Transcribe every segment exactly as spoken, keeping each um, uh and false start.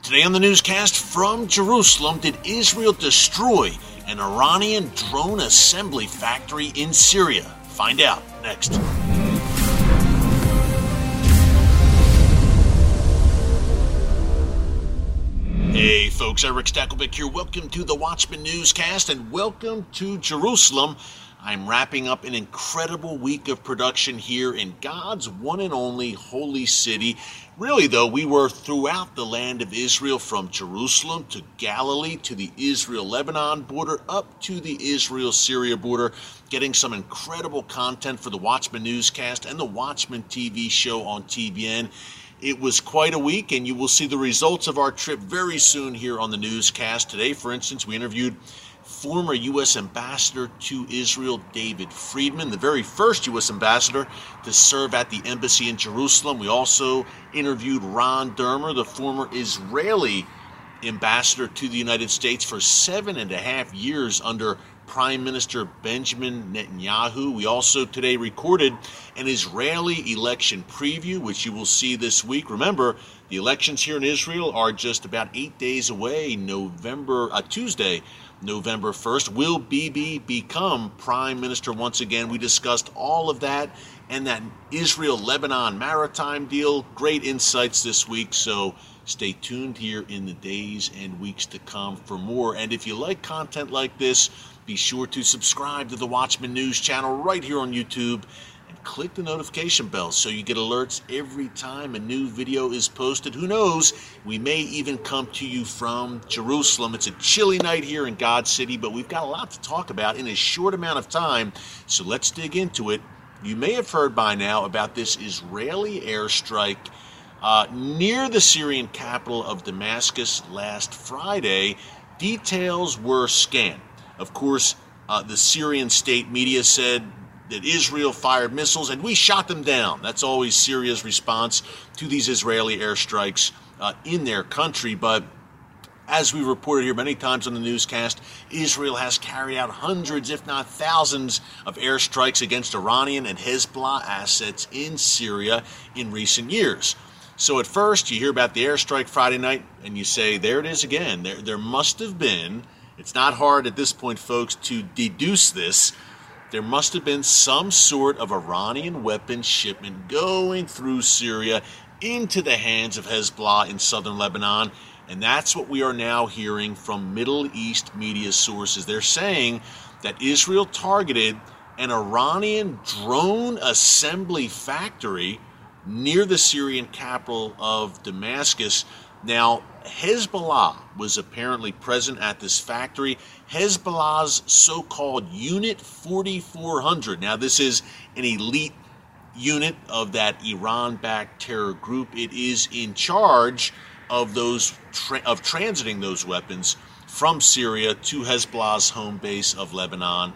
Today on the newscast, from Jerusalem, did Israel destroy an Iranian drone assembly factory in Syria? Find out next. Hey folks, Eric Stackelbeck here. Welcome to the Watchman Newscast and welcome to Jerusalem. I'm wrapping up an incredible week of production here in God's one and only holy city. Really though, we were throughout the land of Israel, from Jerusalem to Galilee to the Israel-Lebanon border up to the Israel-Syria border, getting some incredible content for the Watchman Newscast and the Watchman T V show on T B N. It was quite a week, and you will see the results of our trip very soon here on the newscast. Today, for instance, we interviewed former U S Ambassador to Israel, David Friedman, the very first U S Ambassador to serve at the embassy in Jerusalem. We also interviewed Ron Dermer, the former Israeli Ambassador to the United States for seven and a half years under Prime Minister Benjamin Netanyahu. We also today recorded an Israeli election preview, which you will see this week. Remember, the elections here in Israel are just about eight days away. November, uh, Tuesday, November first. Will Bibi become Prime Minister once again? We discussed all of that and that Israel-Lebanon maritime deal. Great insights this week, so stay tuned here in the days and weeks to come for more. And if you like content like this, be sure to subscribe to the Watchman News channel right here on YouTube and click the notification bell so you get alerts every time a new video is posted. Who knows, we may even come to you from Jerusalem. It's a chilly night here in God's city, but we've got a lot to talk about in a short amount of time, so let's dig into it. You may have heard by now about this Israeli airstrike uh, near the Syrian capital of Damascus last Friday. Details were scant. Of course, uh, the Syrian state media said that Israel fired missiles and we shot them down. That's always Syria's response to these Israeli airstrikes uh, in their country. But as we reported here many times on the newscast, Israel has carried out hundreds, if not thousands, of airstrikes against Iranian and Hezbollah assets in Syria in recent years. So at first, you hear about the airstrike Friday night and you say, there it is again. There, there must have been. It's not hard at this point, folks, to deduce this. There must have been some sort of Iranian weapons shipment going through Syria into the hands of Hezbollah in southern Lebanon. And that's what we are now hearing from Middle East media sources. They're saying that Israel targeted an Iranian drone assembly factory near the Syrian capital of Damascus. Now, Hezbollah was apparently present at this factory. Hezbollah's so-called Unit forty-four hundred. Now, this is an elite unit of that Iran-backed terror group. It is in charge of those tra- of transiting those weapons from Syria to Hezbollah's home base of Lebanon.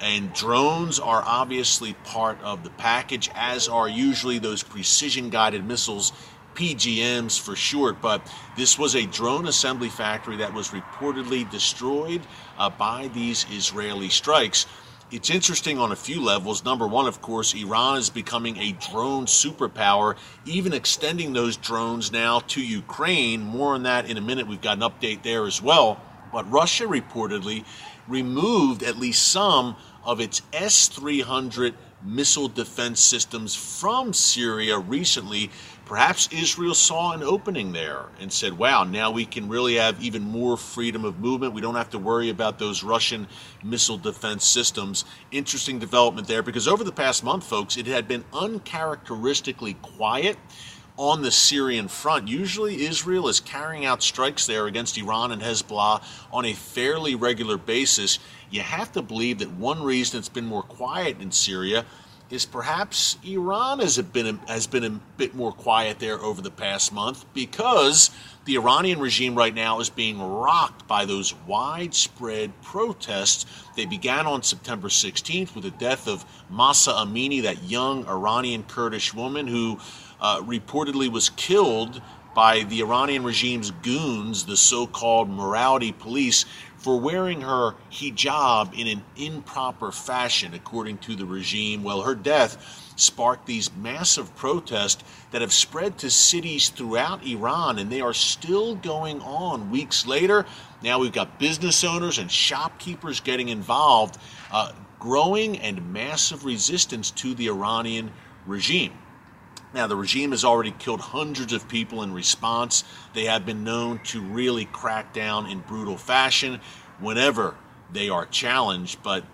And drones are obviously part of the package, as are usually those precision-guided missiles, P G Ms for short. But this was a drone assembly factory that was reportedly destroyed uh, by these Israeli strikes. It's interesting on a few levels. Number one, of course, Iran is becoming a drone superpower, even extending those drones now to Ukraine. More on that in a minute. We've got an update there as well. But Russia reportedly removed at least some of its S three hundred missile defense systems from Syria recently. Perhaps Israel saw an opening there and said, wow, now we can really have even more freedom of movement. We don't have to worry about those Russian missile defense systems. Interesting development there, because over the past month, folks, it had been uncharacteristically quiet on the Syrian front. Usually Israel is carrying out strikes there against Iran and Hezbollah on a fairly regular basis. You have to believe that one reason it's been more quiet in Syria is perhaps Iran has been, has been a bit more quiet there over the past month, because The Iranian regime right now is being rocked by those widespread protests. They began on September sixteenth with the death of Masa Amini, that young Iranian Kurdish woman who uh, reportedly was killed by the Iranian regime's goons, the so-called morality police, for wearing her hijab in an improper fashion, according to the regime. Well, her death sparked these massive protests that have spread to cities throughout Iran, and they are still going on weeks later. Now we've got business owners and shopkeepers getting involved, uh, growing and massive resistance to the Iranian regime. Now, the regime has already killed hundreds of people in response. They have been known to really crack down in brutal fashion whenever they are challenged. But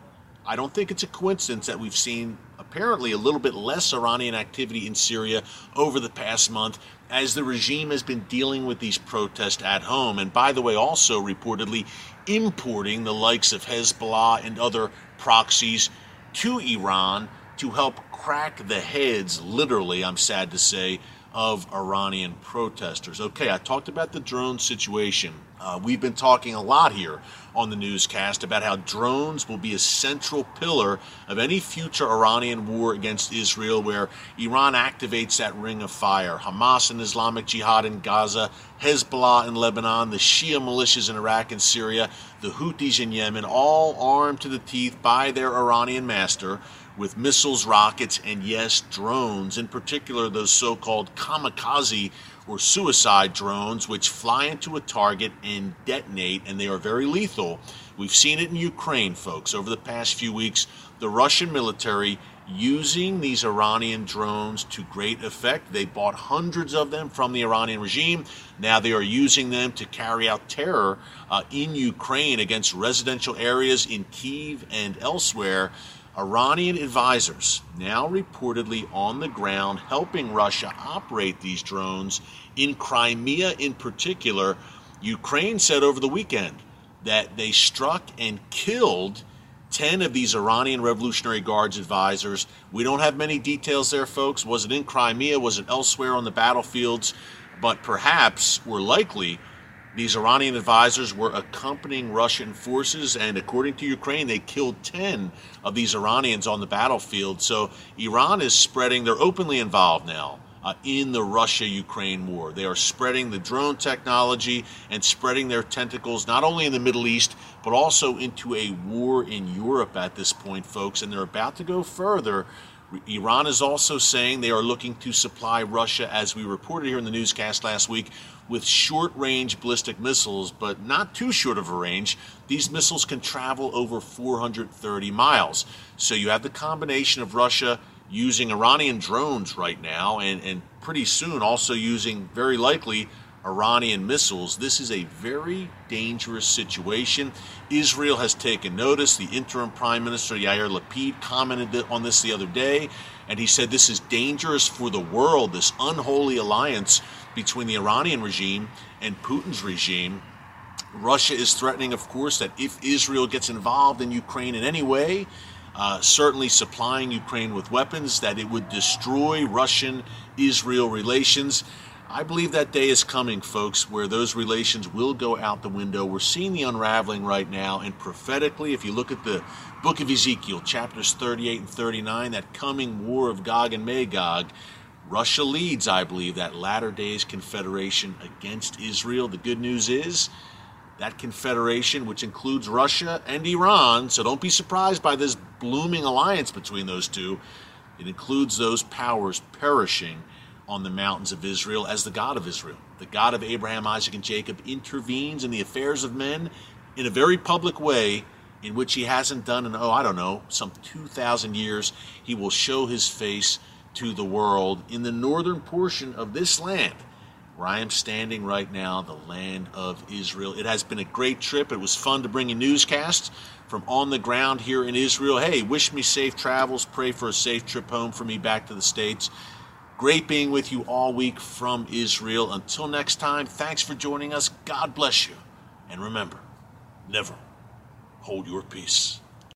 I don't think it's a coincidence that we've seen apparently a little bit less Iranian activity in Syria over the past month as the regime has been dealing with these protests at home. And by the way, also reportedly importing the likes of Hezbollah and other proxies to Iran to help crack the heads, literally, I'm sad to say, of Iranian protesters. Okay, I talked about the drone situation. Uh, we've been talking a lot here on the newscast about how drones will be a central pillar of any future Iranian war against Israel, where Iran activates that ring of fire. Hamas and Islamic Jihad in Gaza, Hezbollah in Lebanon, the Shia militias in Iraq and Syria, the Houthis in Yemen, all armed to the teeth by their Iranian master, with missiles, rockets, and yes, drones, in particular those so-called kamikaze or suicide drones, which fly into a target and detonate, and they are very lethal. We've seen it in Ukraine, folks. Over the past few weeks, the Russian military using these Iranian drones to great effect. They bought hundreds of them from the Iranian regime. Now they are using them to carry out terror uh, in Ukraine against residential areas in Kyiv and elsewhere. Iranian advisors now reportedly on the ground helping Russia operate these drones in Crimea in particular. Ukraine said over the weekend that they struck and killed ten of these Iranian Revolutionary Guards advisors. We don't have many details there, folks. Was it in Crimea? Was it elsewhere on the battlefields? But perhaps, or likely, these Iranian advisors were accompanying Russian forces, and according to Ukraine, they killed ten of these Iranians on the battlefield. So Iran is spreading, they're openly involved now uh, in the Russia-Ukraine war. They are spreading the drone technology and spreading their tentacles, not only in the Middle East, but also into a war in Europe at this point, folks, and they're about to go further. Iran is also saying they are looking to supply Russia, as we reported here in the newscast last week, with short-range ballistic missiles, but not too short of a range. These missiles can travel over four hundred thirty miles. So you have the combination of Russia using Iranian drones right now, and, and pretty soon also using, very likely, Iranian missiles. This is a very dangerous situation. Israel has taken notice. The interim prime minister, Yair Lapid, commented on this the other day, and he said this is dangerous for the world, this unholy alliance between the Iranian regime and Putin's regime. Russia is threatening, of course, that if Israel gets involved in Ukraine in any way, Uh, certainly supplying Ukraine with weapons, that it would destroy Russian-Israel relations. I believe that day is coming, folks, where those relations will go out the window. We're seeing the unraveling right now, and prophetically, if you look at the book of Ezekiel, chapters thirty-eight and thirty-nine, that coming war of Gog and Magog, Russia leads, I believe, that latter day's confederation against Israel. The good news is that confederation, which includes Russia and Iran, so don't be surprised by this blooming alliance between those two, it includes those powers perishing on the mountains of Israel as the God of Israel, the God of Abraham, Isaac, and Jacob, intervenes in the affairs of men in a very public way in which he hasn't done in, oh, I don't know, some two thousand years. He will show his face to the world in the northern portion of this land where I am standing right now, the land of Israel. It has been a great trip. It was fun to bring you newscasts from on the ground here in Israel. Hey, wish me safe travels. Pray for a safe trip home for me back to the States. Great being with you all week from Israel. Until next time, thanks for joining us. God bless you. And remember, never hold your peace.